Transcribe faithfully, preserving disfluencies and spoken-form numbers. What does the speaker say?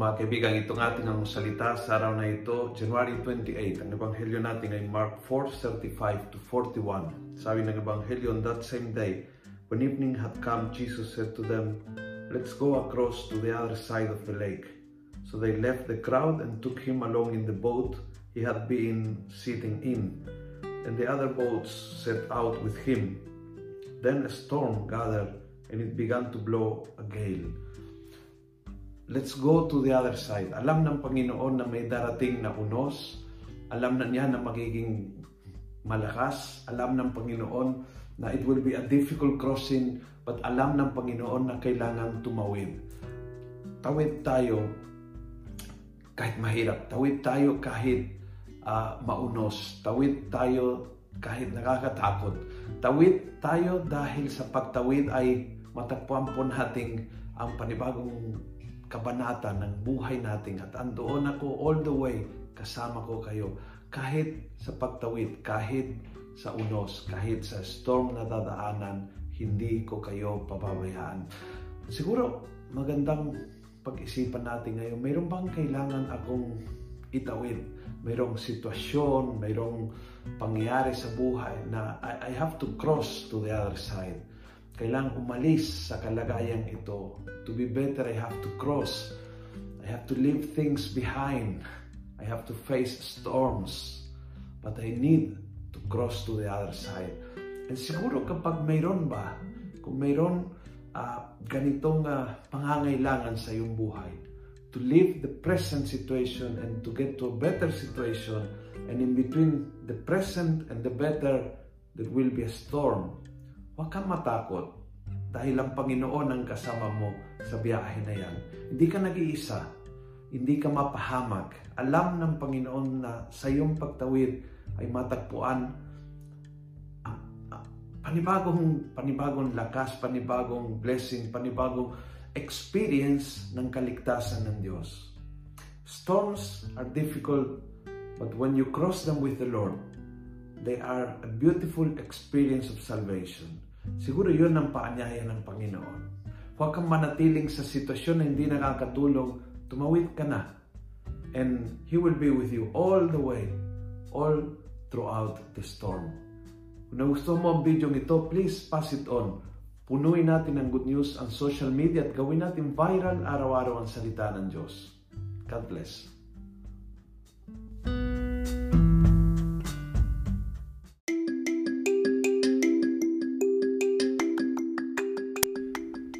mga kaibigan, itong ating ang salita sa araw na ito, January twenty-eighth. Ang Ebanghelyo natin ay Mark four, thirty-five to forty-one. Sabi ng Ebanghelyo, on that same day, when evening had come, Jesus said to them, "Let's go across to the other side of the lake." So they left the crowd and took him along in the boat he had been sitting in, and the other boats set out with him. Then a storm gathered, and it began to blow a gale. Let's go to the other side. Alam ng Panginoon na may darating na unos. Alam na niya na magiging malakas. Alam ng Panginoon na it will be a difficult crossing, but alam ng Panginoon na kailangan tumawid. Tawid tayo kahit mahirap. Tawid tayo kahit uh, maunos. Tawid tayo kahit nakakatakot. Tawid tayo dahil sa pagtawid ay matagpuan po natin ang panibagong kabanata ng buhay natin, at andoon ako all the way, kasama ko kayo kahit sa pagtawid, kahit sa unos, kahit sa storm na dadaanan, hindi ko kayo pababayaan. Siguro magandang pag-isipan natin ngayon, mayroon bang kailangan akong itawid? Mayroong sitwasyon, mayroong pangyayari sa buhay na I have to cross to the other side. Kailangang umalis sa kalagayan ito. To be better, I have to cross. I have to leave things behind. I have to face storms. But I need to cross to the other side. And siguro kapag mayroon ba, kung mayroon uh, ganitong uh, pangangailangan sa iyong buhay, to leave the present situation and to get to a better situation, and in between the present and the better, there will be a storm. Huwag kang matakot dahil ang Panginoon ang kasama mo sa biyahe na yan. Hindi ka nag-iisa, hindi ka mapahamak. Alam ng Panginoon na sa iyong pagtawid ay matagpuan ang ah, ah, panibagong, panibagong lakas, panibagong blessing, panibagong experience ng kaligtasan ng Diyos. Storms are difficult, but when you cross them with the Lord, they are a beautiful experience of salvation. Siguro yun ang paanyaya ng Panginoon. Huwag kang manatiling sa sitwasyon na hindi nakakatulong, tumawid ka na. And He will be with you all the way, all throughout the storm. Kung nagustuhan mo ang video ito, please pass it on. Punuin natin ng good news ang social media at gawin natin viral araw-araw ang salita ng Diyos. God bless.